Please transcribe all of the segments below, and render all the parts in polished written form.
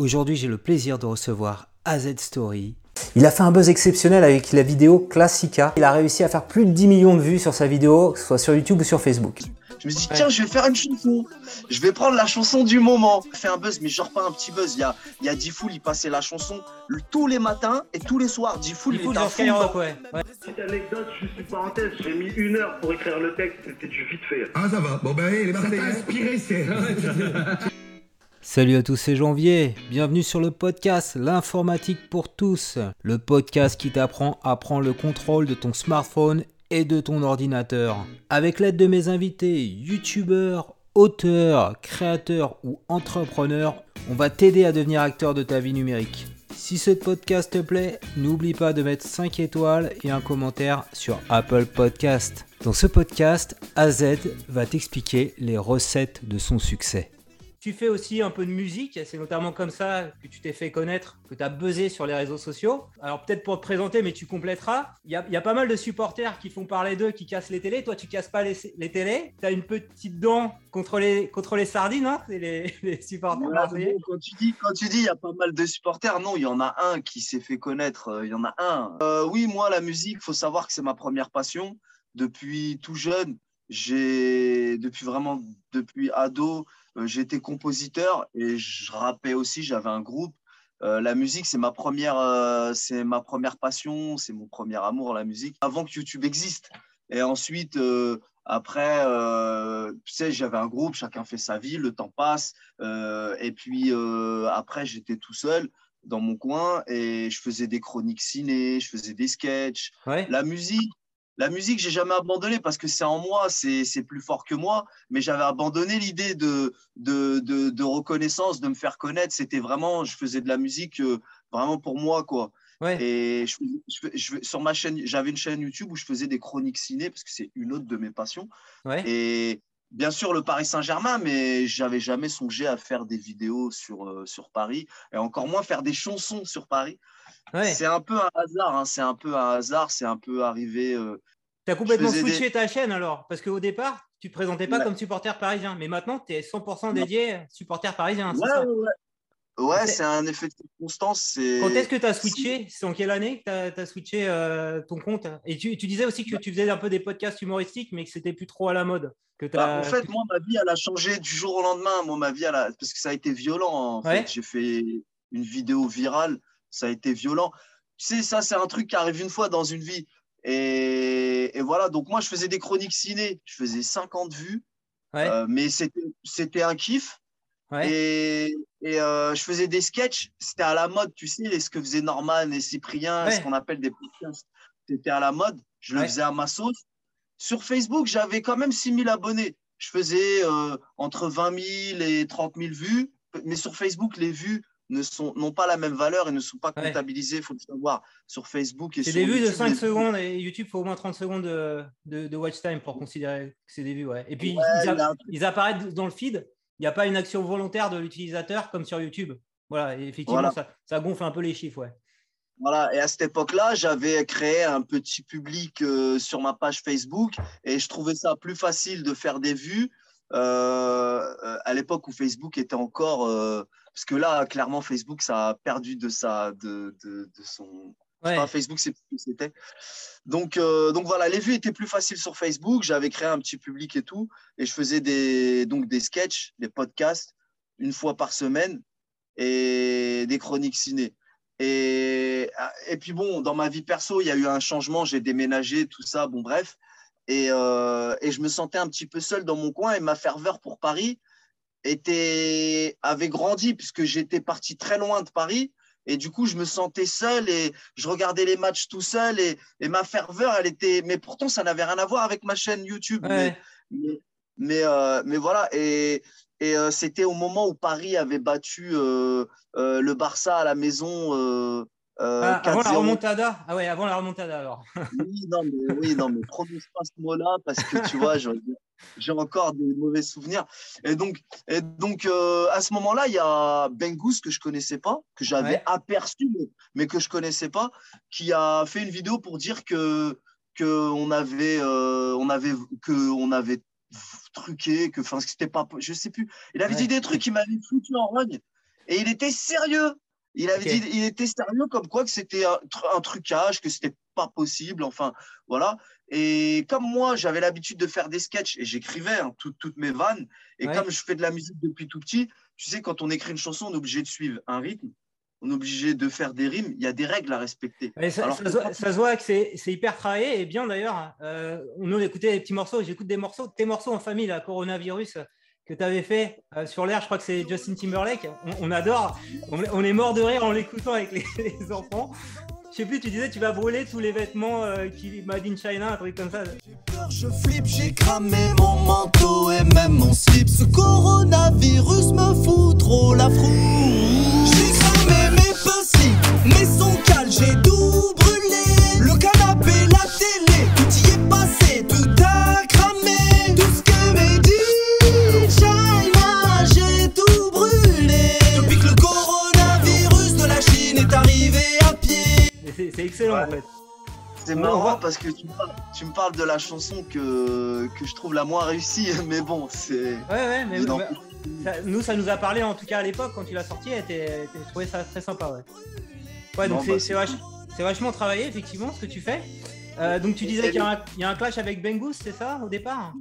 Aujourd'hui, j'ai le plaisir de recevoir AZ Story. Il a fait un buzz exceptionnel avec la vidéo Classica. Il a réussi à faire plus de 10 millions de vues sur sa vidéo, que ce soit sur YouTube ou sur Facebook. Je me suis dit, tiens, je vais faire une chanson. Je vais prendre la chanson du moment. Je fais un buzz, mais genre pas un petit buzz. Il y a Difool, il passait la chanson tous les matins et tous les soirs. Difool, il était un Skyrock, ouais. Petite anecdote, juste une parenthèse, j'ai mis 1 heure pour écrire le texte, c'était du vite fait. Ah, ça va, bon bah, allez, les Marseillais. Ça t'a inspiré, c'est... Salut à tous, c'est Janvier, bienvenue sur le podcast L'informatique pour tous, le podcast qui t'apprend à prendre le contrôle de ton smartphone et de ton ordinateur. Avec l'aide de mes invités, youtubeurs, auteurs, créateurs ou entrepreneurs, on va t'aider à devenir acteur de ta vie numérique. Si ce podcast te plaît, n'oublie pas de mettre 5 étoiles et un commentaire sur Apple Podcast. Dans ce podcast, AZ va t'expliquer les recettes de son succès. Tu fais aussi un peu de musique, c'est notamment comme ça que tu t'es fait connaître, que tu as buzzé sur les réseaux sociaux. Alors peut-être pour te présenter, mais tu complèteras. Il y a pas mal de supporters qui font parler d'eux, qui cassent les télés. Toi, tu casses pas les télés. Tu as une petite dent contre les sardines, hein, les supporters. Voilà, quand tu dis il y a pas mal de supporters, non, il y en a un qui s'est fait connaître. Oui, moi, la musique, il faut savoir que c'est ma première passion. Depuis tout jeune, depuis ado, j'étais compositeur et je rappais aussi, j'avais un groupe. La musique, c'est ma première passion, c'est mon premier amour, la musique, avant que YouTube existe. Et ensuite, après, tu sais, j'avais un groupe, chacun fait sa vie, le temps passe. Et puis, après, j'étais tout seul dans mon coin et je faisais des chroniques ciné, je faisais des sketchs. Ouais. La musique, j'ai jamais abandonné parce que c'est en moi, c'est plus fort que moi. Mais j'avais abandonné l'idée de reconnaissance, de me faire connaître. C'était vraiment, je faisais de la musique vraiment pour moi, quoi. Ouais. Et sur ma chaîne, j'avais une chaîne YouTube où je faisais des chroniques ciné parce que c'est une autre de mes passions. Ouais. Et bien sûr le Paris Saint-Germain, mais j'avais jamais songé à faire des vidéos sur Paris et encore moins faire des chansons sur Paris. Ouais. C'est un peu un hasard, hein. C'est un peu arrivé. Tu as complètement switché ta chaîne alors, parce qu'au départ, tu ne te présentais pas comme supporter parisien, mais maintenant, tu es 100% dédié supporter parisien. Ouais, c'est un effet de circonstance. Quand est-ce que tu as switché ? C'est en quelle année que tu as switché ton compte ? Et tu disais aussi que tu faisais un peu des podcasts humoristiques, mais que ce n'était plus trop à la mode. En fait, moi, ma vie, elle a changé du jour au lendemain. Parce que ça a été violent. En fait. J'ai fait une vidéo virale. Ça a été violent. Tu sais, ça, c'est un truc qui arrive une fois dans une vie. Et voilà, donc moi, je faisais des chroniques ciné. Je faisais 50 vues, mais c'était un kiff. Ouais. Et je faisais des sketchs. C'était à la mode, tu sais, ce que faisaient Norman et Cyprien, ce qu'on appelle des podcasts. C'était à la mode. Je le faisais à ma sauce. Sur Facebook, j'avais quand même 6 000 abonnés. Je faisais entre 20 000 et 30 000 vues. Mais sur Facebook, les vues n'ont pas la même valeur et ne sont pas comptabilisées, il faut le savoir, sur Facebook. Et c'est sur des vues de 5 secondes et YouTube, il faut au moins 30 secondes de watch time pour considérer que c'est des vues. Ouais. Et puis, ils apparaissent dans le feed, il n'y a pas une action volontaire de l'utilisateur comme sur YouTube. Voilà, et effectivement, ça gonfle un peu les chiffres. Ouais. Voilà, et à cette époque-là, j'avais créé un petit public sur ma page Facebook et je trouvais ça plus facile de faire des vues à l'époque où Facebook était encore… Parce que là, clairement, Facebook, ça a perdu de son… Enfin, Facebook, c'est plus ce que c'était. Donc, voilà, les vues étaient plus faciles sur Facebook. J'avais créé un petit public et tout. Et je faisais des sketchs, des podcasts, une fois par semaine et des chroniques ciné. Et puis bon, dans ma vie perso, il y a eu un changement. J'ai déménagé, tout ça, bon bref. Et je me sentais un petit peu seul dans mon coin. Et ma ferveur pour Paris… avait grandi puisque j'étais parti très loin de Paris et du coup je me sentais seul et je regardais les matchs tout seul et ma ferveur elle était, mais pourtant ça n'avait rien à voir avec ma chaîne YouTube mais voilà et c'était au moment où Paris avait battu le Barça à la maison avant la remontada. Ah ouais, avant la remontada alors. oui non mais prononce pas ce mot là parce que tu vois j'ai encore des mauvais souvenirs et donc, à ce moment-là il y a Bengus que je connaissais pas, que j'avais aperçu mais que je connaissais pas, qui a fait une vidéo pour dire qu'on avait truqué, que c'était pas, je sais plus, il avait dit des trucs qui m'avaient foutu en rogne. Et il était sérieux. Il avait dit, il était sérieux comme quoi que c'était un trucage, que c'était pas possible. Enfin, voilà. Et comme moi, j'avais l'habitude de faire des sketchs et j'écrivais hein, toutes mes vannes. Et comme je fais de la musique depuis tout petit, tu sais, quand on écrit une chanson, on est obligé de suivre un rythme. On est obligé de faire des rimes, il y a des règles à respecter. Ça se voit que c'est hyper travaillé et bien d'ailleurs. Nous, on écoutait des petits morceaux, j'écoute des morceaux, tes morceaux en famille, la coronavirus que tu avais fait sur l'air, je crois que c'est Justin Timberlake. On adore, on est mort de rire en l'écoutant avec les enfants. Je sais plus, tu disais tu vas brûler tous les vêtements qui made in China, un truc comme ça. J'ai peur, je flippe, j'ai cramé mon manteau et même mon slip. Ce coronavirus me fout trop la frousse. J'ai cramé mes possibles, mes sons cales, j'ai tout brûlé. Le canapé, la télé, tout y est passé, tout a cramé. Tout ce que m'est dit, China, j'ai tout brûlé. Depuis que le coronavirus de la Chine est arrivé à pied. C'est excellent en fait. C'est marrant parce que tu me parles de la chanson que je trouve la moins réussie, mais bon, c'est. Ouais, mais ça nous a parlé en tout cas à l'époque quand tu l'as sorti, je trouvais ça très sympa. Ouais, donc c'est vachement travaillé effectivement ce que tu fais. Donc tu disais qu'il y a un clash avec Bengus, c'est ça au départ?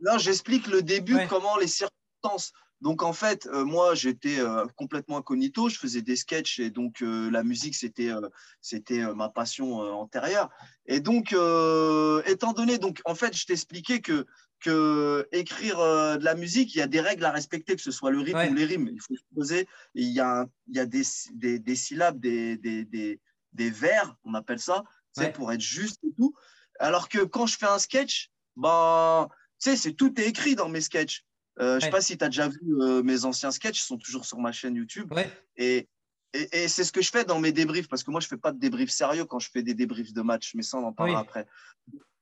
Non, j'explique le début, comment les circonstances. Donc en fait, moi j'étais complètement incognito, je faisais des sketchs et donc la musique c'était ma passion antérieure. Et donc étant donné, donc en fait je t'expliquais que écrire de la musique, il y a des règles à respecter, que ce soit le rythme ou les rimes, il faut se poser. Il y a des syllabes, des vers, on appelle ça, c'est pour être juste et tout. Alors que quand je fais un sketch, ben tu sais tout est écrit dans mes sketchs. Je sais pas si tu as déjà vu mes anciens sketchs, ils sont toujours sur ma chaîne YouTube. Et c'est ce que je fais dans mes débriefs, parce que moi je fais pas de débriefs sérieux quand je fais des débriefs de match, mais ça on en parlera après.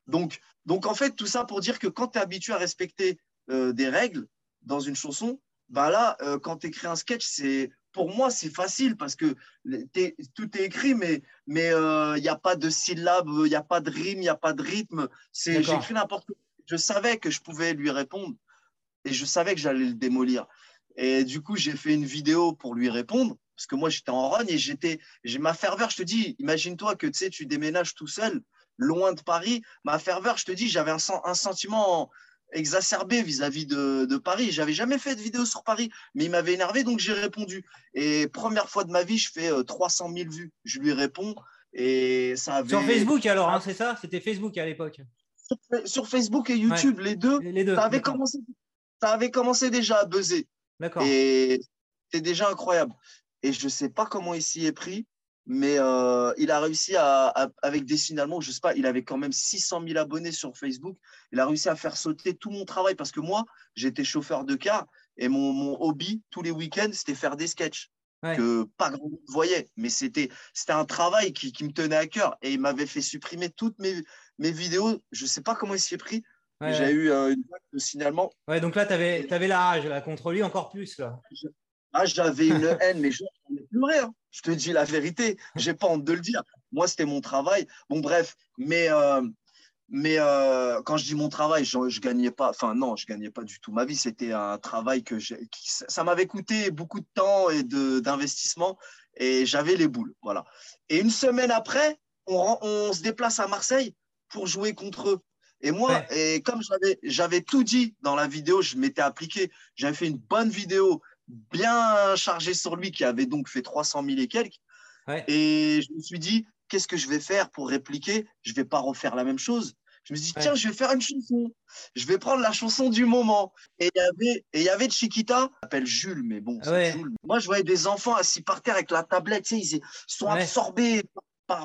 Donc en fait tout ça pour dire que quand tu es habitué à respecter des règles dans une chanson, bah là quand tu écris un sketch, pour moi c'est facile parce que tout est écrit, mais y a pas de syllabes, y a pas de rimes, y a pas de rythme, j'écris n'importe quoi. Je savais que je pouvais lui répondre. Et je savais que j'allais le démolir. Et du coup, j'ai fait une vidéo pour lui répondre, parce que moi, j'étais en rogne et j'ai ma ferveur. Je te dis, imagine-toi que tu déménages tout seul, loin de Paris. Ma ferveur, je te dis, j'avais un sentiment exacerbé vis-à-vis de Paris. Je n'avais jamais fait de vidéo sur Paris, mais il m'avait énervé, donc j'ai répondu. Et première fois de ma vie, je fais 300 000 vues. Je lui réponds et ça avait… Sur Facebook alors, hein, c'est ça? C'était Facebook à l'époque. Sur Facebook et YouTube, les deux. Ça avait commencé… Ça avait commencé déjà à buzzer. D'accord. Et c'était déjà incroyable. Et je ne sais pas comment il s'y est pris, mais il a réussi avec des signalements, je ne sais pas, il avait quand même 600 000 abonnés sur Facebook. Il a réussi à faire sauter tout mon travail parce que moi, j'étais chauffeur de car et mon hobby, tous les week-ends, c'était faire des sketchs que pas grand monde voyait. Mais c'était un travail qui me tenait à cœur et il m'avait fait supprimer toutes mes vidéos. Je ne sais pas comment il s'y est pris. Ouais, j'ai eu une vague de signalement. Ouais, donc là, tu avais la rage là, contre lui encore plus. Là. J'avais une haine, mais je n'en ai plus rien. Je te dis la vérité. Je n'ai pas honte de le dire. Moi, c'était mon travail. Bon, bref, mais quand je dis mon travail, je gagnais pas. Enfin, non, je ne gagnais pas du tout ma vie. C'était un travail qui ça m'avait coûté beaucoup de temps et d'investissement. Et j'avais les boules. Voilà. Et une semaine après, on se déplace à Marseille pour jouer contre eux. Et moi, et comme j'avais tout dit dans la vidéo, je m'étais appliqué. J'avais fait une bonne vidéo bien chargée sur lui qui avait donc fait 300 000 et quelques. Ouais. Et je me suis dit, qu'est-ce que je vais faire pour répliquer? Je ne vais pas refaire la même chose. Je me suis dit, tiens, je vais faire une chanson. Je vais prendre la chanson du moment. Et il y avait Chiquita, elle s'appelle Jules, mais bon, c'est Jules. Moi, je voyais des enfants assis par terre avec la tablette. Tu sais, ils sont absorbés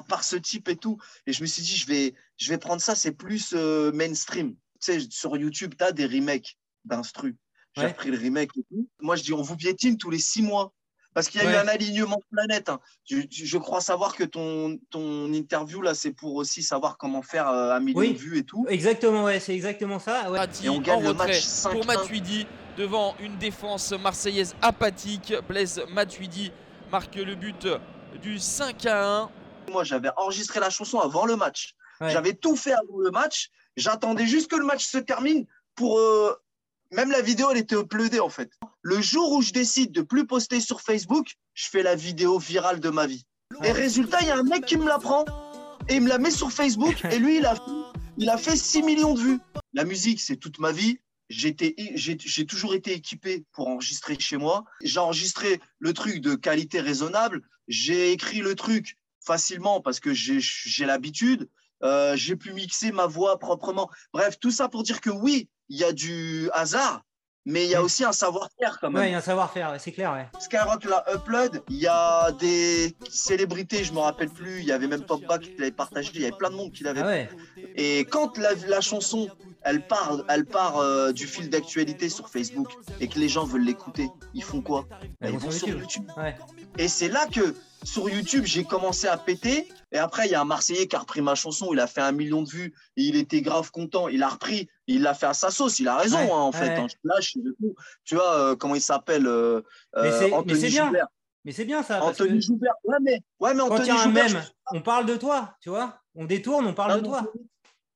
par ce type et tout. Et je me suis dit, je vais prendre ça, c'est plus mainstream. Tu sais, sur YouTube, tu as des remakes d'instru. J'ai appris le remake et tout. Moi, je dis, on vous piétine tous les 6 mois. Parce qu'il y a eu un alignement planète. Hein. Je crois savoir que ton interview, là, c'est pour aussi savoir comment faire un million de vues et tout. Exactement, c'est exactement ça. Ouais. Et on gagne le match 5-1. Pour Matuidi, devant une défense marseillaise apathique, Blaise Matuidi marque le but du 5-1. Moi, j'avais enregistré la chanson avant le match. J'avais tout fait avant le match. J'attendais juste que le match se termine pour Même la vidéo, elle était uploadée en fait. Le jour où je décide de plus poster sur Facebook, je fais la vidéo virale de ma vie. Et résultat, il y a un mec qui me la prend et il me la met sur Facebook et lui, il a fait 6 millions de vues. La musique, c'est toute ma vie. J'ai toujours été équipé pour enregistrer chez moi. J'ai enregistré le truc de qualité raisonnable. J'ai écrit le truc facilement parce que j'ai l'habitude. J'ai pu mixer ma voix proprement. Bref, tout ça pour dire que oui, il y a du hasard, mais il y a aussi un savoir-faire quand même. Oui, il y a un savoir-faire, c'est clair. Ouais. Skyrock l'a upload, il y a des célébrités, je ne me rappelle plus, il y avait même Popback qui l'avait partagé, il y avait plein de monde qui l'avait. Ah ouais. Et quand la chanson, elle part du fil d'actualité sur Facebook et que les gens veulent l'écouter, ils font quoi? Ils vont sur YouTube. Ouais. Et c'est là que sur YouTube, j'ai commencé à péter. Et après, il y a un Marseillais qui a repris ma chanson. Il a fait 1 million de vues. Et il était grave content. Il a repris. Il l'a fait à sa sauce. Il a raison, ouais, hein, en fait. Hein. Là, je suis de tout. Tu vois, comment il s'appelle Anthony Joubert. Mais c'est bien ça. Parce Anthony Joubert. Ouais, mais Anthony Joubert. Quand il y a un mème, on parle de toi. Tu vois, on détourne, on parle de toi.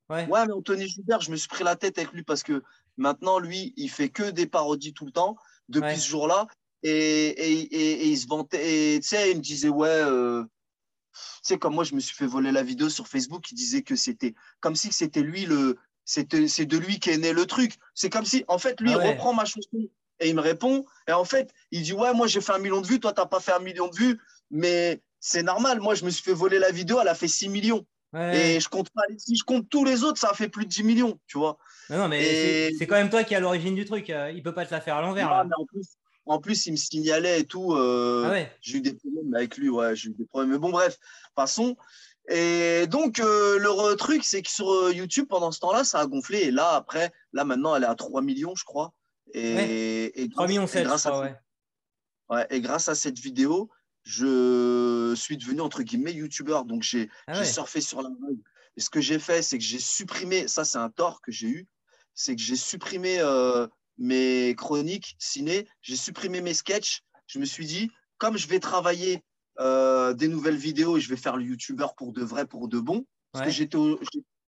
Ouais, mais Anthony Joubert, je me suis pris la tête avec lui parce que maintenant, lui, il fait que des parodies tout le temps depuis ce jour-là. Et il se vantait, tu sais, il me disait, ouais, tu sais, comme moi, je me suis fait voler la vidéo sur Facebook, il disait que c'était comme si c'était lui, c'est de lui qu'est né le truc. C'est comme si, en fait, lui, il reprend ma chanson et il me répond. Et en fait, il dit, ouais, moi, j'ai fait 1 million de vues, toi, t'as pas fait 1 million de vues, mais c'est normal. Moi, je me suis fait voler la vidéo, elle a fait 6 millions. Ouais. Et je compte pas, si je compte tous les autres, ça a fait plus de 10 millions, tu vois. Non, mais c'est quand même toi qui es à l'origine du truc. Il peut pas te la faire à l'envers. Non, là. Mais en plus, il me signalait et tout. J'ai eu des problèmes avec lui. Ouais, j'ai eu des problèmes. Mais bon, bref, passons. Et donc, le truc, c'est que sur YouTube, pendant ce temps-là, ça a gonflé. Et là, après, là, maintenant, elle est à 3 millions, je crois. Et 3 millions 7, grâce à... Et grâce à cette vidéo, je suis devenu, entre guillemets, youtubeur. Donc, j'ai surfé sur la vague. Et ce que j'ai fait, c'est que j'ai supprimé... Ça, c'est un tort que j'ai eu. C'est que j'ai supprimé... mes chroniques ciné, j'ai supprimé mes sketchs. Je me suis dit, comme je vais travailler des nouvelles vidéos et je vais faire le youtubeur pour de vrai, pour de bon, parce que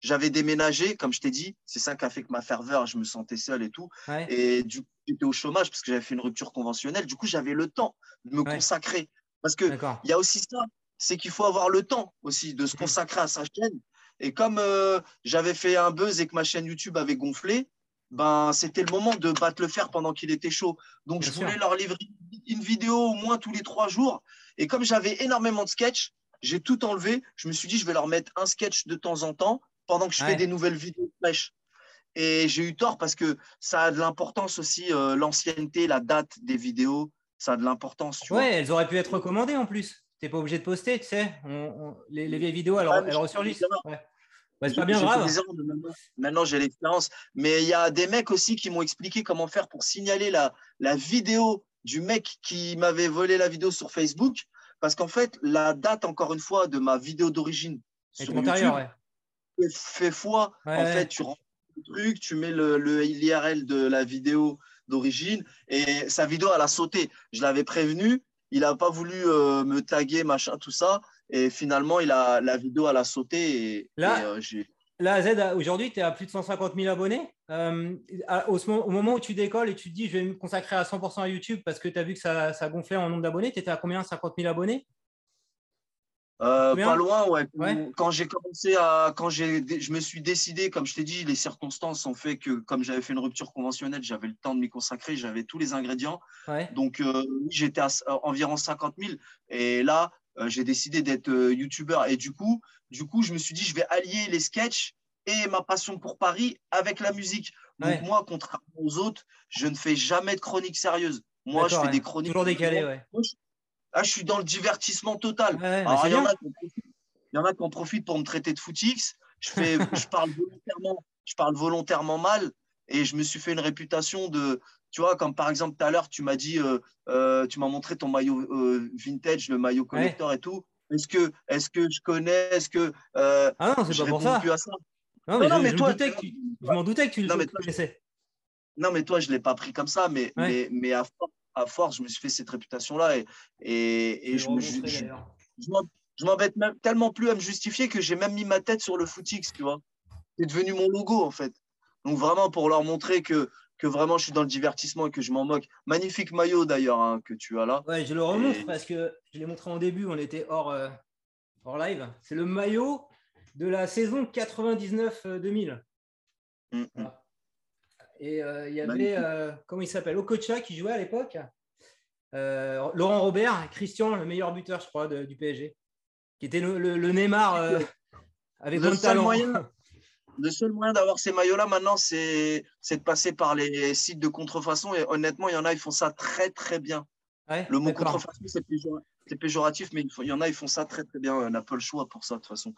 j'avais déménagé, comme je t'ai dit, c'est ça qui a fait que ma ferveur, je me sentais seul et tout. Ouais. Et du coup, j'étais au chômage parce que j'avais fait une rupture conventionnelle. Du coup, j'avais le temps de me consacrer. Parce qu'il y a aussi ça, c'est qu'il faut avoir le temps aussi de se consacrer à sa chaîne. Et comme j'avais fait un buzz et que ma chaîne YouTube avait gonflé, ben, c'était le moment de battre le fer pendant qu'il était chaud. Donc, je voulais leur livrer une vidéo au moins tous les 3 jours. Et comme j'avais énormément de sketchs, j'ai tout enlevé. Je me suis dit, je vais leur mettre un sketch de temps en temps pendant que je fais des nouvelles vidéos fraîches. Et j'ai eu tort parce que ça a de l'importance aussi, l'ancienneté, la date des vidéos, ça a de l'importance. Tu vois. Elles auraient pu être recommandées en plus. Tu n'es pas obligé de poster, tu sais. Les vieilles vidéos, elles ressurgissent. Bah, c'est pas bien grave. Maintenant, j'ai l'expérience. Mais il y a des mecs aussi qui m'ont expliqué comment faire pour signaler la vidéo du mec qui m'avait volé la vidéo sur Facebook. Parce qu'en fait, la date, encore une fois, de ma vidéo d'origine sur YouTube fait foi. En fait, tu rentres le truc, tu mets l'IRL de la vidéo d'origine et sa vidéo, elle a sauté. Je l'avais prévenu. Il n'a pas voulu me taguer, machin, tout ça. Et finalement, la vidéo, elle a sauté. Là, Z, aujourd'hui, tu es à plus de 150 000 abonnés. Au moment où tu décolles et tu te dis, je vais me consacrer à 100% à YouTube parce que tu as vu que ça gonflait en nombre d'abonnés, tu étais à combien? 50 000 abonnés? Pas loin, ouais. Quand j'ai commencé je me suis décidé, comme je t'ai dit, les circonstances ont fait que, comme j'avais fait une rupture conventionnelle, j'avais le temps de m'y consacrer, j'avais tous les ingrédients. Ouais. Donc, j'étais à environ 50 000. Et là, j'ai décidé d'être youtubeur. Et du coup, je me suis dit, je vais allier les sketchs et ma passion pour Paris avec la musique. Donc, moi, contrairement aux autres, je ne fais jamais de chroniques sérieuses. Moi, je fais des chroniques. Toujours décalées, Là, je suis dans le divertissement total. Alors, il y en a qui en profitent pour me traiter de footix. Je parle volontairement mal et je me suis fait une réputation de… Tu vois, comme par exemple tout à l'heure, tu m'as dit, tu m'as montré ton maillot vintage, le maillot collector et tout. Est-ce que je connais? Ah non, c'est pas pour ça. Plus à ça. Non, mais je m'en doutais que tu le connaissais. Non, mais toi, je ne l'ai pas pris comme ça, mais à force, je me suis fait cette réputation-là et je m'embête même tellement plus à me justifier que j'ai même mis ma tête sur le footix, tu vois. C'est devenu mon logo, en fait. Donc, vraiment, pour leur montrer que que vraiment je suis dans le divertissement et que je m'en moque. Magnifique maillot d'ailleurs hein, que tu as là. Ouais, je le remontre parce que je l'ai montré en début, on était hors live. C'est le maillot de la saison 99-2000. Voilà. Et il y avait, comment il s'appelle, Okocha qui jouait à l'époque. Laurent Robert, Christian, le meilleur buteur, je crois, du PSG, qui était le Neymar avec le talent. Le seul moyen d'avoir ces maillots-là maintenant, c'est de passer par les sites de contrefaçon. Et honnêtement, il y en a, ils font ça très, très bien. Ouais, le mot contrefaçon, c'est péjoratif, mais il y en a, ils font ça très, très bien. On n'a pas le choix pour ça, de toute façon,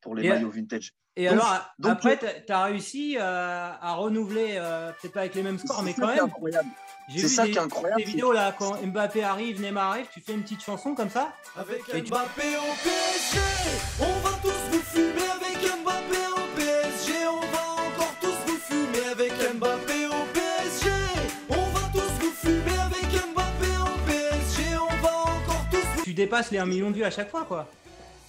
pour les maillots vintage. Et donc, donc, après, tu as réussi à renouveler, peut-être pas avec les mêmes scores, mais quand même. Incroyable. C'est ça qui est incroyable. J'ai vu des vidéos là, quand Mbappé arrive, Neymar arrive, tu fais une petite chanson comme ça. Avec Mbappé en PSG, on va tous vous fumer. Avec Mbappé en PSG, on va encore tous vous fumer. Avec Mbappé en PSG, on va tous vous fumer. Avec Mbappé en PSG, on va encore tous vous... Tu dépasses les 1 million de vues à chaque fois, quoi.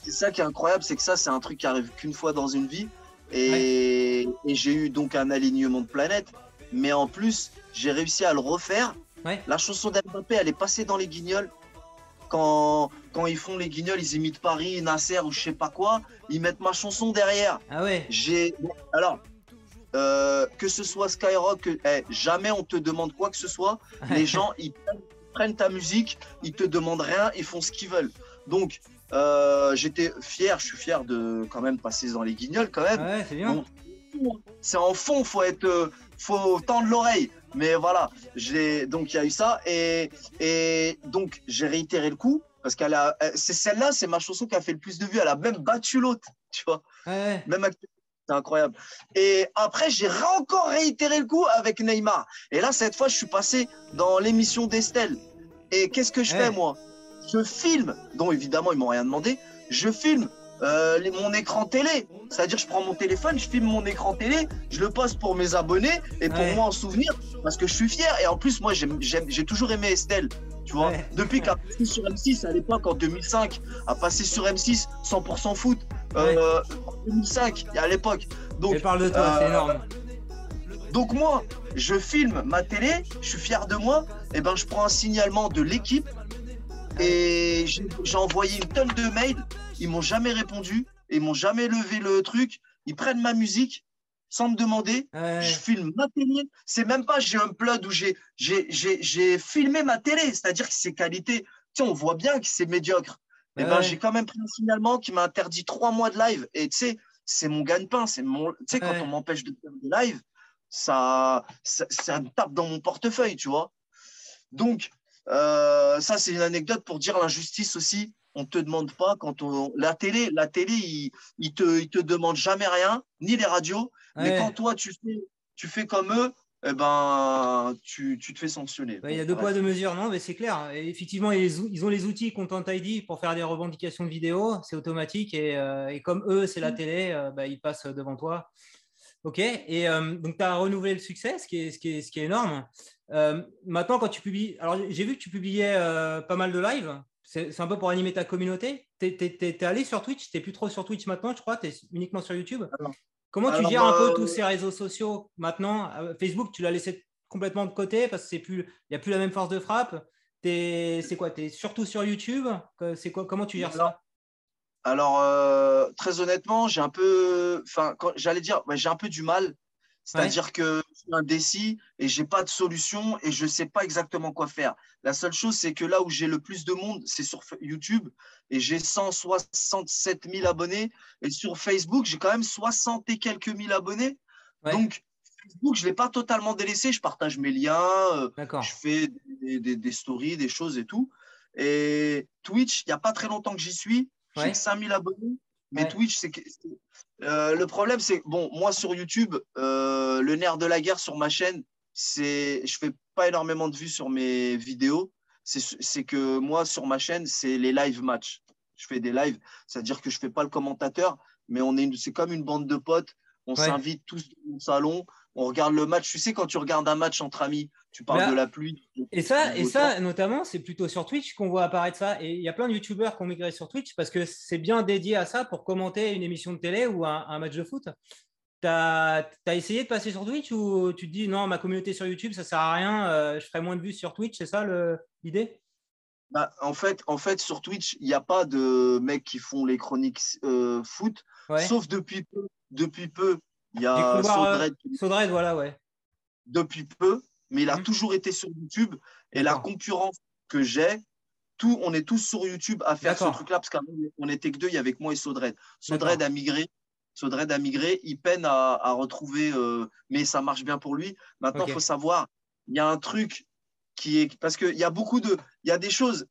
C'est ça qui est incroyable, c'est que ça, c'est un truc qui arrive qu'une fois dans une vie. Et j'ai eu donc un alignement de planète. Mais en plus, j'ai réussi à le refaire. Ouais. La chanson d'Mbappé, elle est passée dans les guignols. Quand ils font les guignols, ils imitent Paris, Nasser ou je sais pas quoi. Ils mettent ma chanson derrière. Ah ouais. Alors, que ce soit Skyrock, jamais on te demande quoi que ce soit. Les gens, ils prennent ta musique, ils te demandent rien, ils font ce qu'ils veulles. Donc, j'étais fier, je suis fier de quand même passer dans les guignols quand même. Ah ouais, c'est bien. Donc, c'est en fond, faut tendre l'oreille, mais voilà, donc il y a eu ça et donc j'ai réitéré le coup parce qu'elle a, c'est celle-là, c'est ma chanson qui a fait le plus de vues, elle a même battu l'autre, tu vois, ouais. Même c'est incroyable. Et après j'ai encore réitéré le coup avec Neymar et là cette fois je suis passé dans l'émission d'Estelle et qu'est-ce que je fais moi? Je filme, donc évidemment ils m'ont rien demandé, je filme. Mon écran télé, c'est-à-dire je prends mon téléphone, je filme mon écran télé, je le poste pour mes abonnés et pour moi en souvenir parce que je suis fier et en plus moi j'ai toujours aimé Estelle, tu vois, depuis qu'elle a passé sur M6 à l'époque en 2005, a passé sur M6 100% foot en 2005 à l'époque. Donc elle parle de toi, c'est énorme. Donc moi je filme ma télé, je suis fier de moi et ben je prends un signalement de l'équipe et j'ai envoyé une tonne de mails. Ils m'ont jamais répondu, ils m'ont jamais levé le truc, ils prennent ma musique sans me demander, je filme ma télé, c'est même pas j'ai upload ou j'ai filmé ma télé, c'est-à-dire que c'est qualité, tu sais, on voit bien que c'est médiocre, mais ben j'ai quand même pris un signalement qui m'a interdit 3 mois de live, et tu sais, c'est mon gagne-pain, c'est mon, tu sais, quand on m'empêche de faire des lives, ça me tape dans mon portefeuille, tu vois, donc ça c'est une anecdote pour dire l'injustice aussi. On ne te demande pas quand on… La télé, ils te demandent jamais rien, ni les radios. Ouais. Mais quand toi, tu fais comme eux, eh ben, tu te fais sanctionner. Bah, il y a deux poids, deux mesures, non? Mais c'est clair. Et effectivement, ils ont les outils Content ID pour faire des revendications de vidéos. C'est automatique. Et comme eux, c'est la télé, bah, ils passent devant toi. OK. Et donc, tu as renouvelé le succès, ce qui est énorme. Maintenant, quand tu publies… Alors, j'ai vu que tu publiais pas mal de lives. C'est un peu pour animer ta communauté. T'es allé sur Twitch, t'es plus trop sur Twitch maintenant, je crois, t'es uniquement sur YouTube. Comment tu gères un peu tous ces réseaux sociaux maintenant? Facebook, tu l'as laissé complètement de côté parce qu'il n'y a plus la même force de frappe. C'est quoi? T'es surtout sur YouTube? Comment tu gères ça? Alors, très honnêtement, j'ai un peu du mal. C'est-à-dire que je suis indécis et je n'ai pas de solution et je ne sais pas exactement quoi faire. La seule chose, c'est que là où j'ai le plus de monde, c'est sur YouTube et j'ai 167 000 abonnés. Et sur Facebook, j'ai quand même 60 et quelques mille abonnés. Ouais. Donc, Facebook, je ne l'ai pas totalement délaissé. Je partage mes liens, je fais des stories, des choses et tout. Et Twitch, il n'y a pas très longtemps que j'y suis. J'ai 5000 abonnés. Mais Twitch, c'est… le problème, c'est… Bon, moi, sur YouTube, le nerf de la guerre sur ma chaîne, c'est… Je fais pas énormément de vues sur mes vidéos. C'est que moi, sur ma chaîne, c'est les live matchs. Je fais des lives, c'est-à-dire que je fais pas le commentateur, mais c'est comme une bande de potes. On s'invite tous dans le salon, on regarde le match. Tu sais, quand tu regardes un match entre amis, tu parles de la pluie. Et ça notamment, c'est plutôt sur Twitch qu'on voit apparaître ça. Et il y a plein de youtubeurs qui ont migré sur Twitch parce que c'est bien dédié à ça pour commenter une émission de télé ou un match de foot. T'as essayé de passer sur Twitch ou tu te dis non, ma communauté sur YouTube, ça sert à rien, je ferai moins de vues sur Twitch, c'est ça l'idée? Bah, en fait, sur Twitch, il n'y a pas de mecs qui font les chroniques foot, ouais. Sauf depuis peu, il y a Sodred, voilà, ouais. Depuis peu, mais il a toujours été sur YouTube et la concurrence que j'ai, on est tous sur YouTube à faire ce truc-là parce qu'on n'était que deux, il y avait que moi et Sodred. Sodred a migré. Il peine à retrouver, mais ça marche bien pour lui. Maintenant, il faut savoir, il y a un truc qui est… Parce qu'il y a beaucoup de… Il y a des choses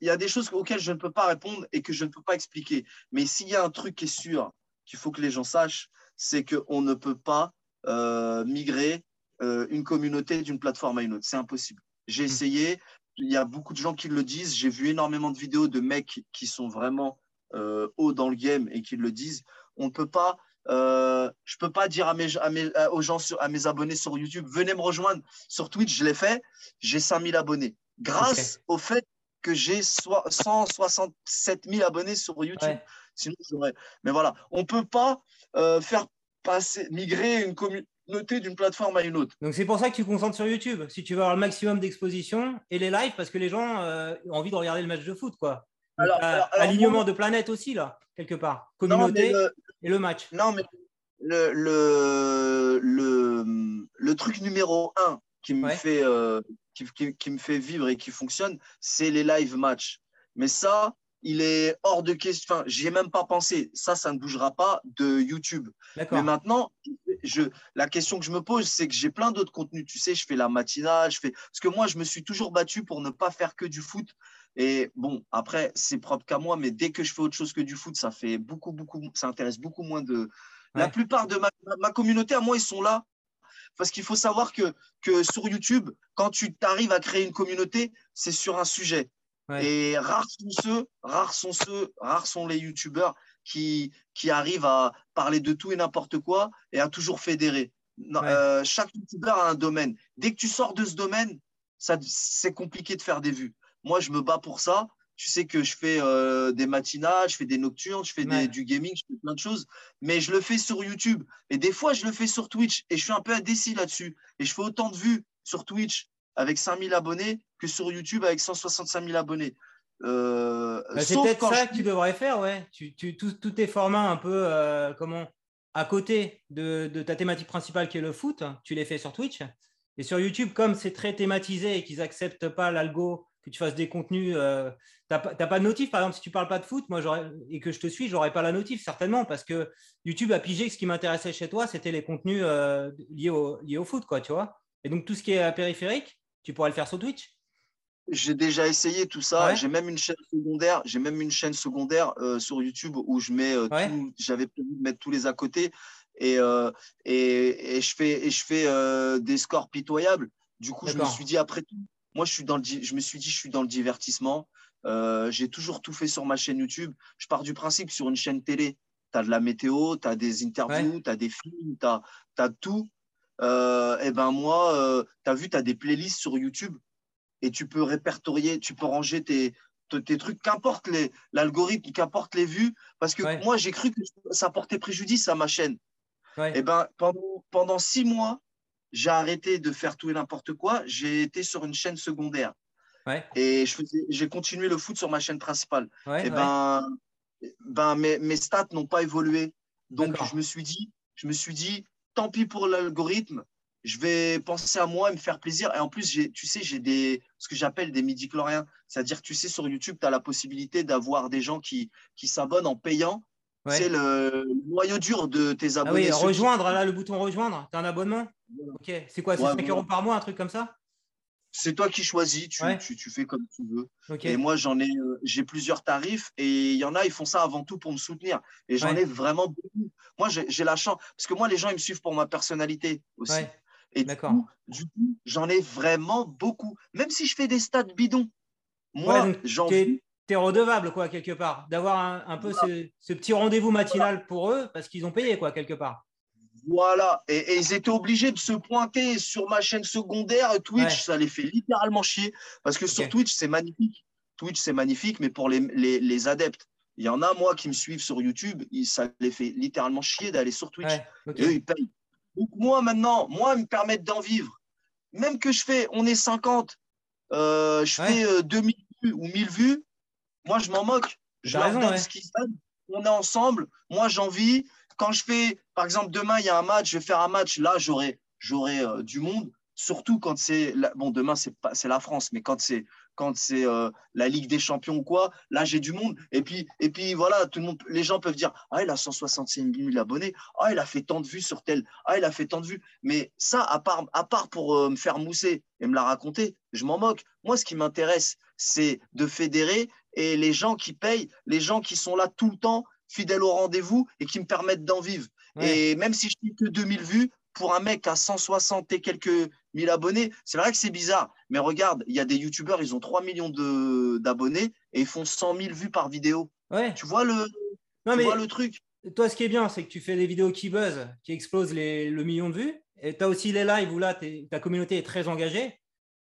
auxquelles je ne peux pas répondre et que je ne peux pas expliquer. Mais s'il y a un truc qui est sûr, qu'il faut que les gens sachent, c'est qu'on ne peut pas migrer une communauté d'une plateforme à une autre. C'est impossible. J'ai essayé. Il y a beaucoup de gens qui le disent. J'ai vu énormément de vidéos de mecs qui sont vraiment hauts dans le game et qui le disent. On ne peut pas… je peux pas dire à mes abonnés sur YouTube, venez me rejoindre sur Twitch. Je l'ai fait, j'ai 5000 abonnés grâce au fait que j'ai 167 000 abonnés sur YouTube. Sinon, mais voilà, on peut pas faire passer, migrer une communauté d'une plateforme à une autre. Donc c'est pour ça que tu te concentres sur YouTube, si tu veux avoir le maximum d'exposition et les lives, parce que les gens ont envie de regarder le match de foot, quoi. Alors, alignement de planète aussi là, quelque part, communauté. Et le match. Non, mais le truc numéro un qui me fait, qui me fait vivre et qui fonctionne, c'est les live matchs. Mais ça, il est hors de question. Enfin, j'y ai même pas pensé. Ça ne bougera pas de YouTube. Mais maintenant, la question que je me pose, c'est que j'ai plein d'autres contenus. Tu sais, je fais la matinale, parce que moi, je me suis toujours battu pour ne pas faire que du foot. Et bon, après, c'est propre qu'à moi, mais dès que je fais autre chose que du foot, ça fait ça intéresse beaucoup moins de… La plupart de ma communauté, à moi, ils sont là. Parce qu'il faut savoir que sur YouTube, quand tu arrives à créer une communauté, c'est sur un sujet. Et rares sont les YouTubeurs qui arrivent à parler de tout et n'importe quoi et à toujours fédérer. Chaque YouTubeur a un domaine. Dès que tu sors de ce domaine, c'est compliqué de faire des vues. Moi, je me bats pour ça. Tu sais que je fais des matinales, je fais des nocturnes, je fais du gaming, je fais plein de choses. Mais je le fais sur YouTube. Et des fois, je le fais sur Twitch. Et je suis un peu indécis là-dessus. Et je fais autant de vues sur Twitch avec 5000 abonnés que sur YouTube avec 165 000 abonnés. C'est peut-être ça que tu devrais faire, ouais. Tous tes formats un peu à côté de ta thématique principale qui est le foot, tu les fais sur Twitch. Et sur YouTube, comme c'est très thématisé et qu'ils n'acceptent pas l'algo, que tu fasses des contenus, t'as pas de notif. Par exemple, si tu parles pas de foot, moi, et que je te suis, j'aurais pas la notif certainement, parce que YouTube a pigé que ce qui m'intéressait chez toi, c'était les contenus liés au foot, quoi, tu vois. Et donc tout ce qui est périphérique, tu pourrais le faire sur Twitch. J'ai déjà essayé tout ça. J'ai même une chaîne secondaire. Sur YouTube où je mets. J'avais prévu de mettre tous les à côté et je fais des scores pitoyables. Du coup, je me suis dit après tout. Moi, je suis dans le divertissement. J'ai toujours tout fait sur ma chaîne YouTube. Je pars du principe sur une chaîne télé, tu as de la météo, tu as des interviews, tu as des films, tu as tout. Et ben moi, tu as vu, tu as des playlists sur YouTube et tu peux répertorier, tu peux ranger tes trucs, qu'importe l'algorithme, qu'importe les vues. Parce que moi, j'ai cru que ça portait préjudice à ma chaîne. Et ben pendant 6 mois, j'ai arrêté de faire tout et n'importe quoi. J'ai été sur une chaîne secondaire et j'ai continué le foot sur ma chaîne principale. Mes stats n'ont pas évolué. Donc, je me suis dit, tant pis pour l'algorithme, je vais penser à moi et me faire plaisir. Et en plus, j'ai ce que j'appelle des midi-chloriens. C'est-à-dire, tu sais, sur YouTube, tu as la possibilité d'avoir des gens qui s'abonnent en payant. C'est le noyau dur de tes abonnés. Rejoindre, là, le bouton rejoindre, tu as un abonnement. C'est quoi, c'est 5 € par mois, un truc comme ça? C'est toi qui choisis, tu fais comme tu veux. Et moi, j'ai plusieurs tarifs et il y en a, ils font ça avant tout pour me soutenir. Et j'en ai vraiment beaucoup. Moi, j'ai la chance, parce que moi, les gens, ils me suivent pour ma personnalité aussi. Et du coup, j'en ai vraiment beaucoup. Même si je fais des stats bidons, moi, j'en fais… T'es redevable, quoi, quelque part, d'avoir un peu ce petit rendez-vous matinal pour eux, parce qu'ils ont payé, quoi, quelque part. Voilà, et ils étaient obligés de se pointer sur ma chaîne secondaire. Twitch, ça les fait littéralement chier, parce que sur Twitch, c'est magnifique. Twitch, c'est magnifique, mais pour les adeptes, il y en a, moi, qui me suivent sur YouTube, ça les fait littéralement chier d'aller sur Twitch. Et eux, ils payent. Donc moi, maintenant, moi, me permettre d'en vivre, même que je fais, on est 50, je fais 2000 vues ou 1000 vues, moi, je m'en moque. Je regarde ce qui se passe. On est ensemble. Moi, j'en vis. Quand je fais, par exemple, demain, il y a un match, je vais faire un match. Là, j'aurai du monde. Surtout quand c'est… Bon, demain, c'est la France, mais quand c'est… Quand c'est la Ligue des Champions ou quoi, là j'ai du monde. Et puis voilà, tout le monde, les gens peuvent dire « Ah, il a 165 000 abonnés, ah, il a fait tant de vues sur tel, ah, il a fait tant de vues. » Mais ça, à part pour me faire mousser et me la raconter, je m'en moque. Moi, ce qui m'intéresse, c'est de fédérer et les gens qui payent, les gens qui sont là tout le temps, fidèles au rendez-vous et qui me permettent d'en vivre. Ouais. Et même si je n'ai que 2000 vues, pour un mec à 160 et quelques mille abonnés, c'est vrai que c'est bizarre. Mais regarde, il y a des youtubeurs, ils ont 3 millions d'abonnés et ils font 100 000 vues par vidéo. Ouais. Tu vois le truc. Toi, ce qui est bien, c'est que tu fais des vidéos qui buzzent, qui explosent le million de vues. Et tu as aussi les lives où là, ta communauté est très engagée.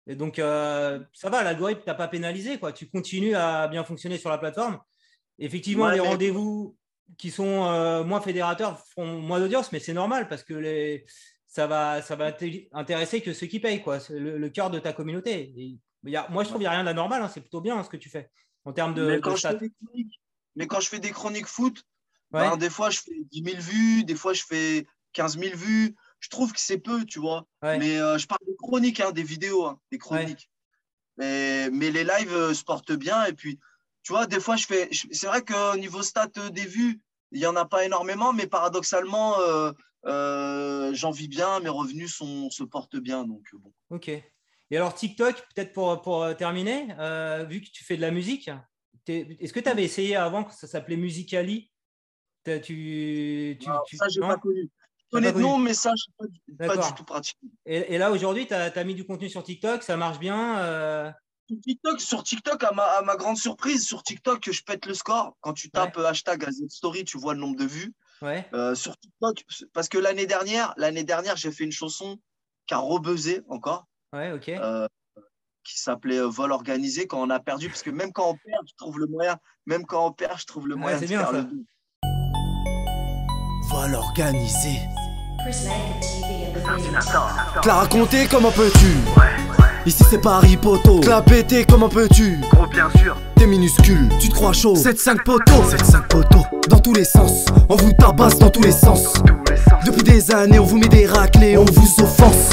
Et donc, ça va, l'algorithme, tu n'as pas pénalisé, quoi. Tu continues à bien fonctionner sur la plateforme. Effectivement, ouais, les rendez-vous… qui sont moins fédérateurs font moins d'audience, mais c'est normal parce que ça va intéresser que ceux qui payent, quoi, le cœur de ta communauté. Moi, je trouve qu'il n'y a rien d'anormal, hein, c'est plutôt bien, hein, ce que tu fais en termes de… Mais quand je fais des chroniques foot, ben, des fois, je fais 10 000 vues, des fois, je fais 15 000 vues. Je trouve que c'est peu, tu vois. Ouais. Mais je parle des chroniques, hein, des vidéos, hein, des chroniques. Ouais. Mais les lives se portent bien et puis… Tu vois, des fois, c'est vrai qu'au niveau stat des vues, il n'y en a pas énormément, mais paradoxalement, j'en vis bien, mes revenus se portent bien. Donc, bon. Ok. Et alors, TikTok, peut-être pour terminer, vu que tu fais de la musique, est-ce que tu avais essayé avant que ça s'appelait Musicali? Ça, je n'ai pas connu. Je connais le nom, mais ça, je n'ai pas du tout pratiqué. Et là, aujourd'hui, tu as mis du contenu sur TikTok, ça marche bien Sur TikTok, à ma grande surprise, sur TikTok, je pète le score. Quand tu tapes hashtag AZ Story, tu vois le nombre de vues. Ouais. Sur TikTok, parce que l'année dernière, j'ai fait une chanson qui a rebuzzé encore. Ouais, ok. Qui s'appelait Vol organisé quand on a perdu. Parce que même quand on perd, je trouve le moyen. Même quand on perd, je trouve le moyen. Ouais, c'est bien ça. Vol organisé. Te la raconter, comment peux-tu? Ouais. Ici c'est Paris, poteau. Te la péter, comment peux-tu? Gros, bien sûr. T'es minuscule, tu te crois chaud. 7-5 poteaux. 7-5 poteaux. Dans tous les sens, on vous tabasse dans tous les sens. Depuis des années, on vous met des raclés, on vous offense.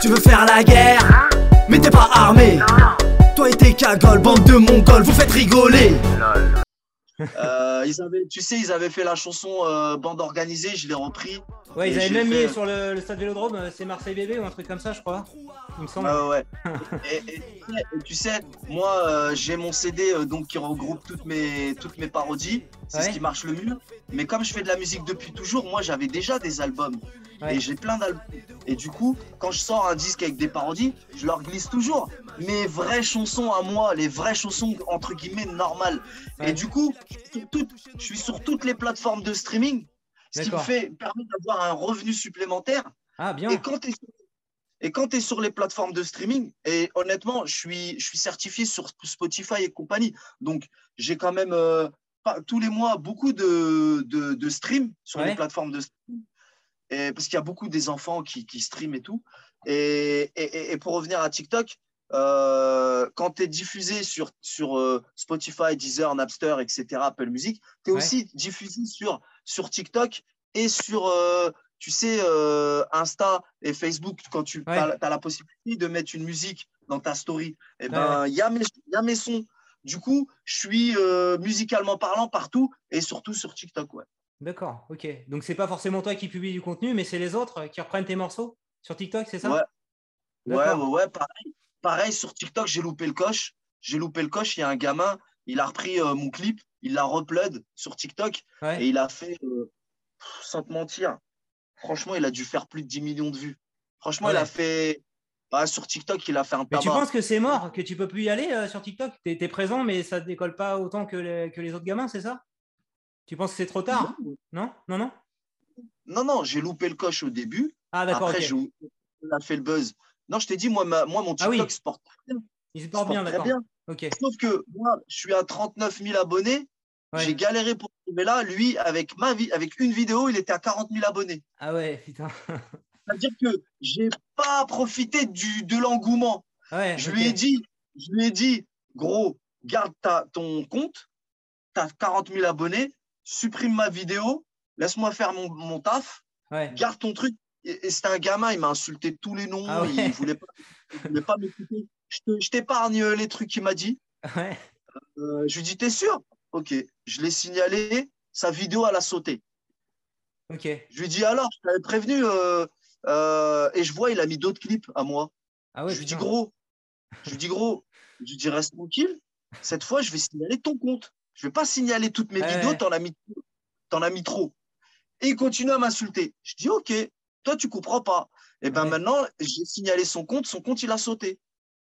Tu veux faire la guerre, mais t'es pas armé. Toi et tes cagoles, bande de mongols, vous faites rigoler. Ils avaient fait la chanson Bande organisée, je l'ai repris. Ouais, ils avaient même mis sur le stade Vélodrome, c'est Marseille bébé ou un truc comme ça, je crois. Il me semble. Ouais. et tu sais, moi j'ai mon CD donc qui regroupe toutes mes parodies, c'est ce qui marche le mieux. Mais comme je fais de la musique depuis toujours, moi j'avais déjà des albums. Et j'ai plein d'albums. Et du coup, quand je sors un disque avec des parodies, je leur glisse toujours mes vraies chansons à moi, les vraies chansons entre guillemets normales. Ouais. Et du coup, je suis sur toutes les plateformes de streaming, ce qui permet d'avoir un revenu supplémentaire. Ah, bien. Et quand tu es sur les plateformes de streaming, et honnêtement, je suis certifié sur Spotify et compagnie. Donc, j'ai quand même tous les mois beaucoup de streams sur les plateformes de streaming. Parce qu'il y a beaucoup des enfants qui streament et tout. Et pour revenir à TikTok, quand tu es diffusé sur Spotify, Deezer, Napster, etc., Apple Music, tu es aussi diffusé sur TikTok et sur Insta et Facebook. Quand tu as la possibilité de mettre une musique dans ta story, y a mes sons. Du coup, je suis musicalement parlant partout et surtout sur TikTok. Ouais. D'accord, ok. Donc, c'est pas forcément toi qui publie du contenu, mais c'est les autres qui reprennent tes morceaux sur TikTok, c'est ça? Ouais, pareil. Pareil, sur TikTok, j'ai loupé le coche. Il y a un gamin, il a repris mon clip, il l'a reupload sur TikTok et il a fait, sans te mentir, franchement, il a dû faire plus de 10 millions de vues. Franchement, il a fait… sur TikTok, il a fait un tabac. Mais tu penses que c'est mort, que tu peux plus y aller sur TikTok? T'es présent, mais ça décolle pas autant que les autres gamins, c'est ça? Tu penses que c'est trop tard? Non, j'ai loupé le coche au début. Ah, d'accord. Après, on a fait le buzz. Non, je t'ai dit, moi mon TikTok se porte très bien. Il se porte bien, d'accord. Sauf que moi, je suis à 39 000 abonnés. J'ai galéré pour Mais là, lui, avec une vidéo, il était à 40 000 abonnés. Ah ouais, putain. C'est-à-dire que je n'ai pas profité de l'engouement. Ouais, je lui ai dit, gros, garde ton compte, tu as 40 000 abonnés, supprime ma vidéo, laisse-moi faire mon taf, ouais. Garde ton truc. Et c'était un gamin, il m'a insulté tous les noms, ah ouais. Il ne voulait pas m'écouter. Je t'épargne les trucs qu'il m'a dit. Ouais. Je lui dis, t'es sûr? Ok, je l'ai signalé, sa vidéo, elle a sauté. Ok. Je lui dis, alors, je t'avais prévenu, et je vois, il a mis d'autres clips à moi. Ah ouais, je lui dis, gros, je lui dis, reste tranquille, cette fois, je vais signaler ton compte. Je ne vais pas signaler toutes mes vidéos, t'en as mis trop. Et il continue à m'insulter. Je dis, ok, toi, tu ne comprends pas. Et bien maintenant, j'ai signalé son compte, il a sauté.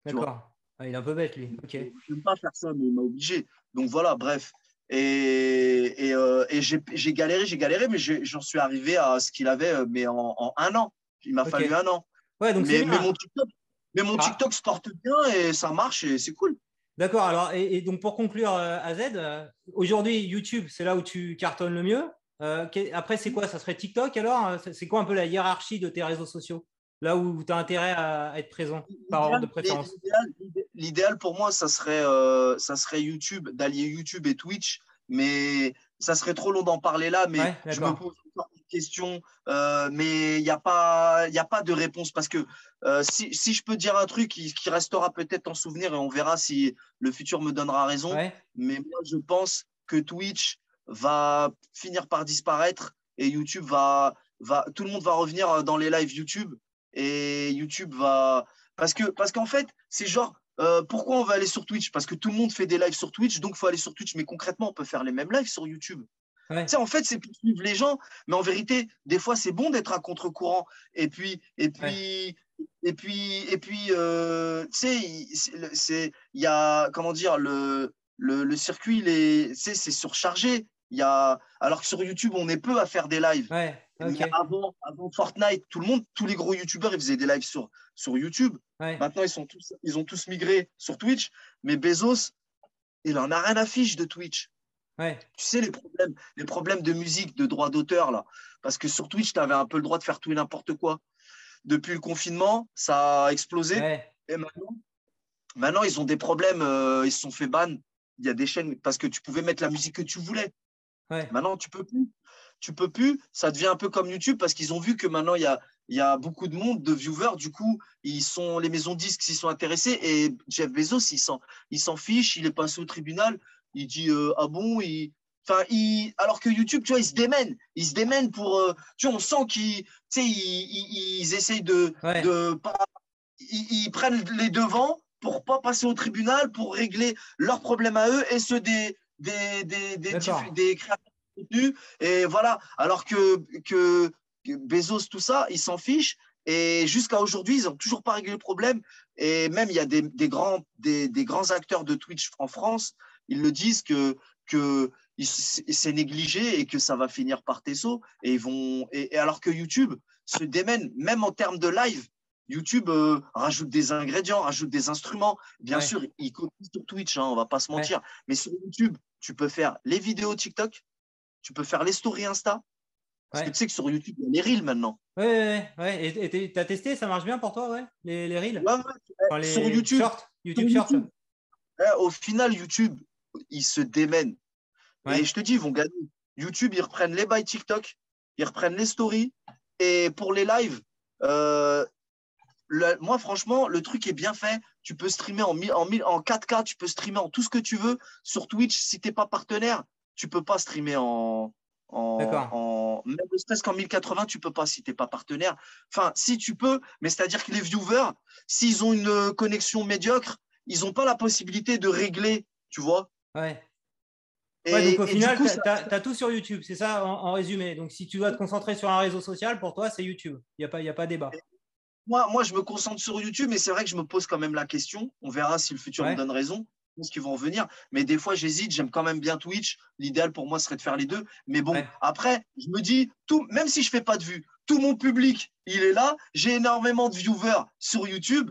D'accord. Ah, il est un peu bête, lui. Ok. Je ne peux pas faire ça, mais il m'a obligé. Donc voilà, bref. Et j'ai galéré, mais j'en suis arrivé à ce qu'il avait, mais en un an. Il m'a fallu un an. Ouais, donc mais mon TikTok se porte bien et ça marche et c'est cool. D'accord. Alors, et donc pour conclure, AZ, aujourd'hui, YouTube, c'est là où tu cartonnes le mieux. Après, c'est quoi? Ça serait TikTok alors? C'est quoi un peu la hiérarchie de tes réseaux sociaux? Là où tu as intérêt à être présent par ordre de préférence. L'idéal pour moi, ça serait YouTube, d'allier YouTube et Twitch, mais ça serait trop long d'en parler là, mais ouais, je me pose encore une question, mais il n'y a pas de réponse parce que si je peux dire un truc qui restera peut-être en souvenir et on verra si le futur me donnera raison, ouais. Mais moi, je pense que Twitch va finir par disparaître et YouTube tout le monde va revenir dans les lives YouTube. Et YouTube va… Parce qu'en fait, c'est genre, pourquoi on va aller sur Twitch? Parce que tout le monde fait des lives sur Twitch, donc il faut aller sur Twitch. Mais concrètement, on peut faire les mêmes lives sur YouTube. Ouais. Tu sais, en fait, c'est pour suivre les gens. Mais en vérité, des fois, c'est bon d'être à contre-courant. Et puis, tu sais, il y a… Comment dire? Le circuit, c'est surchargé. Alors que sur YouTube, on est peu à faire des lives. Ouais. Okay. Avant Fortnite, tous les gros youtubeurs, ils faisaient des lives sur YouTube. Ouais. Maintenant, ils ont tous migré sur Twitch. Mais Bezos, il en a rien à fiche de Twitch. Ouais. Tu sais, les problèmes de musique, de droit d'auteur, là. Parce que sur Twitch, tu avais un peu le droit de faire tout et n'importe quoi. Depuis le confinement, ça a explosé. Ouais. Et maintenant, ils ont des problèmes. Ils se sont fait ban. Il y a des chaînes parce que tu pouvais mettre la musique que tu voulais. Ouais. Maintenant, tu peux plus. Ça devient un peu comme YouTube parce qu'ils ont vu que maintenant, il y a beaucoup de monde, de viewers. Du coup, les maisons disques s'y sont intéressées et Jeff Bezos, il s'en fiche, il est passé au tribunal. Il dit « Ah bon ?» Alors que YouTube, tu vois, il se démène pour… tu vois, on sent qu'ils essayent de pas… Ils prennent les devants pour ne pas passer au tribunal, pour régler leurs problèmes à eux et ceux des créateurs. Et voilà, alors que Bezos, tout ça, ils s'en fichent. Et jusqu'à aujourd'hui, ils n'ont toujours pas réglé le problème. Et même, il y a des grands acteurs de Twitch en France, ils le disent que c'est négligé et que ça va finir par Tesso. Et ils vont, et alors que YouTube se démène, même en termes de live, YouTube rajoute des ingrédients, rajoute des instruments. Bien sûr, ils copient sur Twitch, on ne va pas se mentir. Ouais. Mais sur YouTube, tu peux faire les vidéos TikTok. Tu peux faire les stories Insta. Parce que tu sais que sur YouTube, il y a les reels maintenant. Ouais. Et tu as testé, ça marche bien pour toi, les reels. Ouais. Enfin, sur YouTube. Short. Au final, YouTube, ils se démènent. Ouais. Et je te dis, ils vont gagner. YouTube, ils reprennent les bails TikTok, ils reprennent les stories. Et pour les lives, moi, franchement, le truc est bien fait. Tu peux streamer en 4K, tu peux streamer en tout ce que tu veux. Sur Twitch, si tu n'es pas partenaire, tu ne peux pas streamer même espèce qu'en 1080, tu ne peux pas si tu n'es pas partenaire. Enfin, si tu peux, mais c'est-à-dire que les viewers, s'ils ont une connexion médiocre, ils n'ont pas la possibilité de régler, tu vois. Ouais. Donc au final, tu as tout sur YouTube, c'est ça en résumé. Donc si tu dois te concentrer sur un réseau social, pour toi, c'est YouTube. Il n'y a pas débat. Moi, je me concentre sur YouTube, mais c'est vrai que je me pose quand même la question. On verra si le futur me donne raison. Ce qu'ils vont en venir, mais des fois j'hésite, j'aime quand même bien Twitch, l'idéal pour moi serait de faire les deux, mais bon, après je me dis, même si je fais pas de vues, tout mon public, il est là, j'ai énormément de viewers sur YouTube,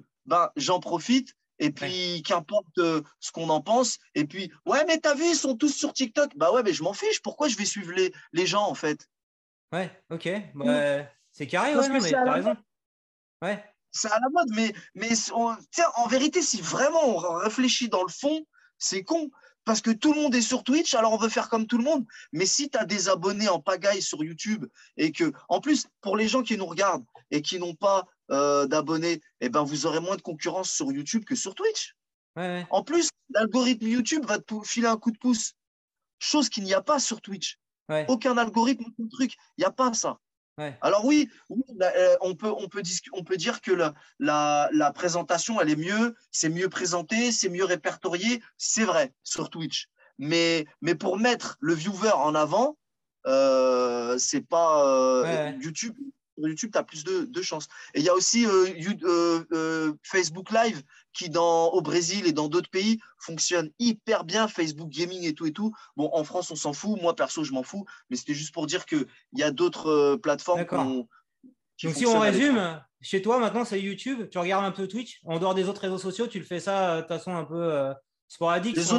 j'en profite Et puis, qu'importe ce qu'on en pense. Et puis, ouais, mais t'as vu, ils sont tous sur TikTok. Bah ouais, mais je m'en fiche. Pourquoi je vais suivre les gens, en fait? Ouais, ok. Bah, c'est carré, ouais, non, mais t'as raison. Ouais. C'est à la mode, mais tiens, en vérité, si vraiment on réfléchit dans le fond, c'est con. Parce que tout le monde est sur Twitch, alors on veut faire comme tout le monde. Mais si tu as des abonnés en pagaille sur YouTube et que, en plus, pour les gens qui nous regardent et qui n'ont pas d'abonnés, eh ben, vous aurez moins de concurrence sur YouTube que sur Twitch. Ouais. En plus, l'algorithme YouTube va te filer un coup de pouce, chose qu'il n'y a pas sur Twitch. Ouais. Aucun algorithme, aucun truc, il n'y a pas ça. Ouais. Alors oui on peut dire que la présentation, elle est mieux, c'est mieux présenté, c'est mieux répertorié, c'est vrai, sur Twitch. Mais pour mettre le viewer en avant, c'est pas YouTube. Sur YouTube, tu as plus de chances. Et il y a aussi Facebook Live qui, au Brésil et dans d'autres pays, fonctionne hyper bien, Facebook Gaming et tout. Bon, en France, on s'en fout. Moi, perso, je m'en fous. Mais c'était juste pour dire qu'il y a d'autres plateformes qui Donc, si on résume, chez toi, maintenant, c'est YouTube. Tu regardes un peu Twitch. En dehors des autres réseaux sociaux, tu le fais ça de façon un peu sporadique. Les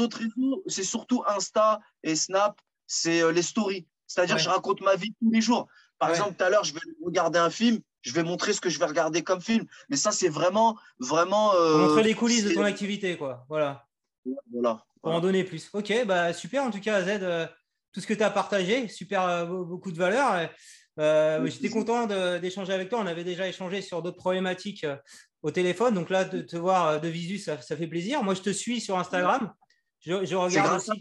autres réseaux, c'est surtout Insta et Snap. C'est les stories. C'est-à-dire que je raconte ma vie tous les jours. Par exemple, tout à l'heure, je vais regarder un film, je vais montrer ce que je vais regarder comme film. Mais ça, c'est vraiment. Montrer les coulisses de ton activité, quoi. Voilà. Pour en donner plus. Ok, bah super. En tout cas, Z, tout ce que tu as partagé, super, beaucoup de valeur. J'étais content d'échanger avec toi. On avait déjà échangé sur d'autres problématiques au téléphone. Donc là, de te voir de visu, ça fait plaisir. Moi, je te suis sur Instagram. Je regarde aussi.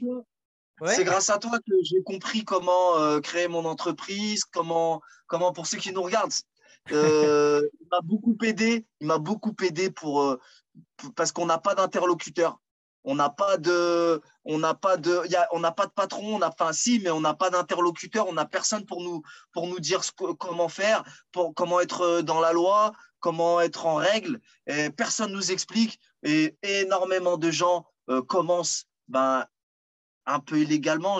C'est grâce à toi que j'ai compris comment créer mon entreprise, comment pour ceux qui nous regardent, il m'a beaucoup aidé. Il m'a beaucoup aidé parce qu'on n'a pas d'interlocuteur, on n'a pas de patron, mais on n'a pas d'interlocuteur, on n'a personne pour nous dire comment faire, comment être dans la loi, comment être en règle. Et personne nous explique et énormément de gens commencent. Un peu illégalement,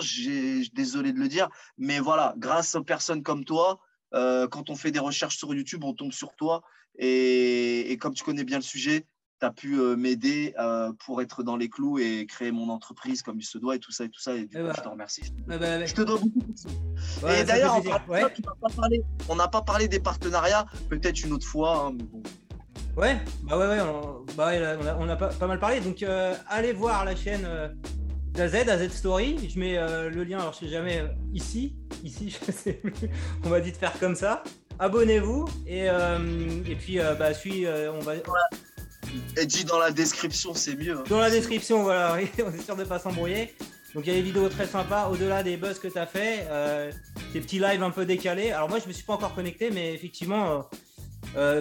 désolé de le dire, mais voilà, grâce aux personnes comme toi, quand on fait des recherches sur YouTube, on tombe sur toi et comme tu connais bien le sujet, tu as pu m'aider pour être dans les clous et créer mon entreprise comme il se doit et tout ça, et du coup, je te remercie. Je te dois beaucoup. Et d'ailleurs, on n'a pas parlé des partenariats, peut-être une autre fois, mais bon. On a pas mal parlé, donc allez voir la chaîne AZ Story, je mets le lien, alors je sais jamais, ici, je sais plus, on m'a dit de faire comme ça. Abonnez-vous et puis on va... Et dit dans la description, c'est mieux. Dans la description, voilà, on est sûr de ne pas s'embrouiller. Donc il y a des vidéos très sympas, au-delà des buzz que tu as fait, des petits lives un peu décalés. Alors moi, je ne me suis pas encore connecté, mais effectivement...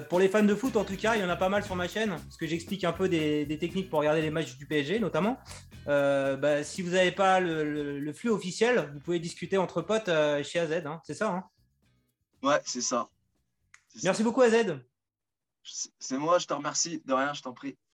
pour les fans de foot, en tout cas, il y en a pas mal sur ma chaîne, parce que j'explique un peu des techniques pour regarder les matchs du PSG, notamment. Si vous n'avez pas le flux officiel, vous pouvez discuter entre potes chez AZ, c'est ça. Ouais, c'est ça. Merci beaucoup, AZ. C'est moi, je te remercie. De rien, je t'en prie.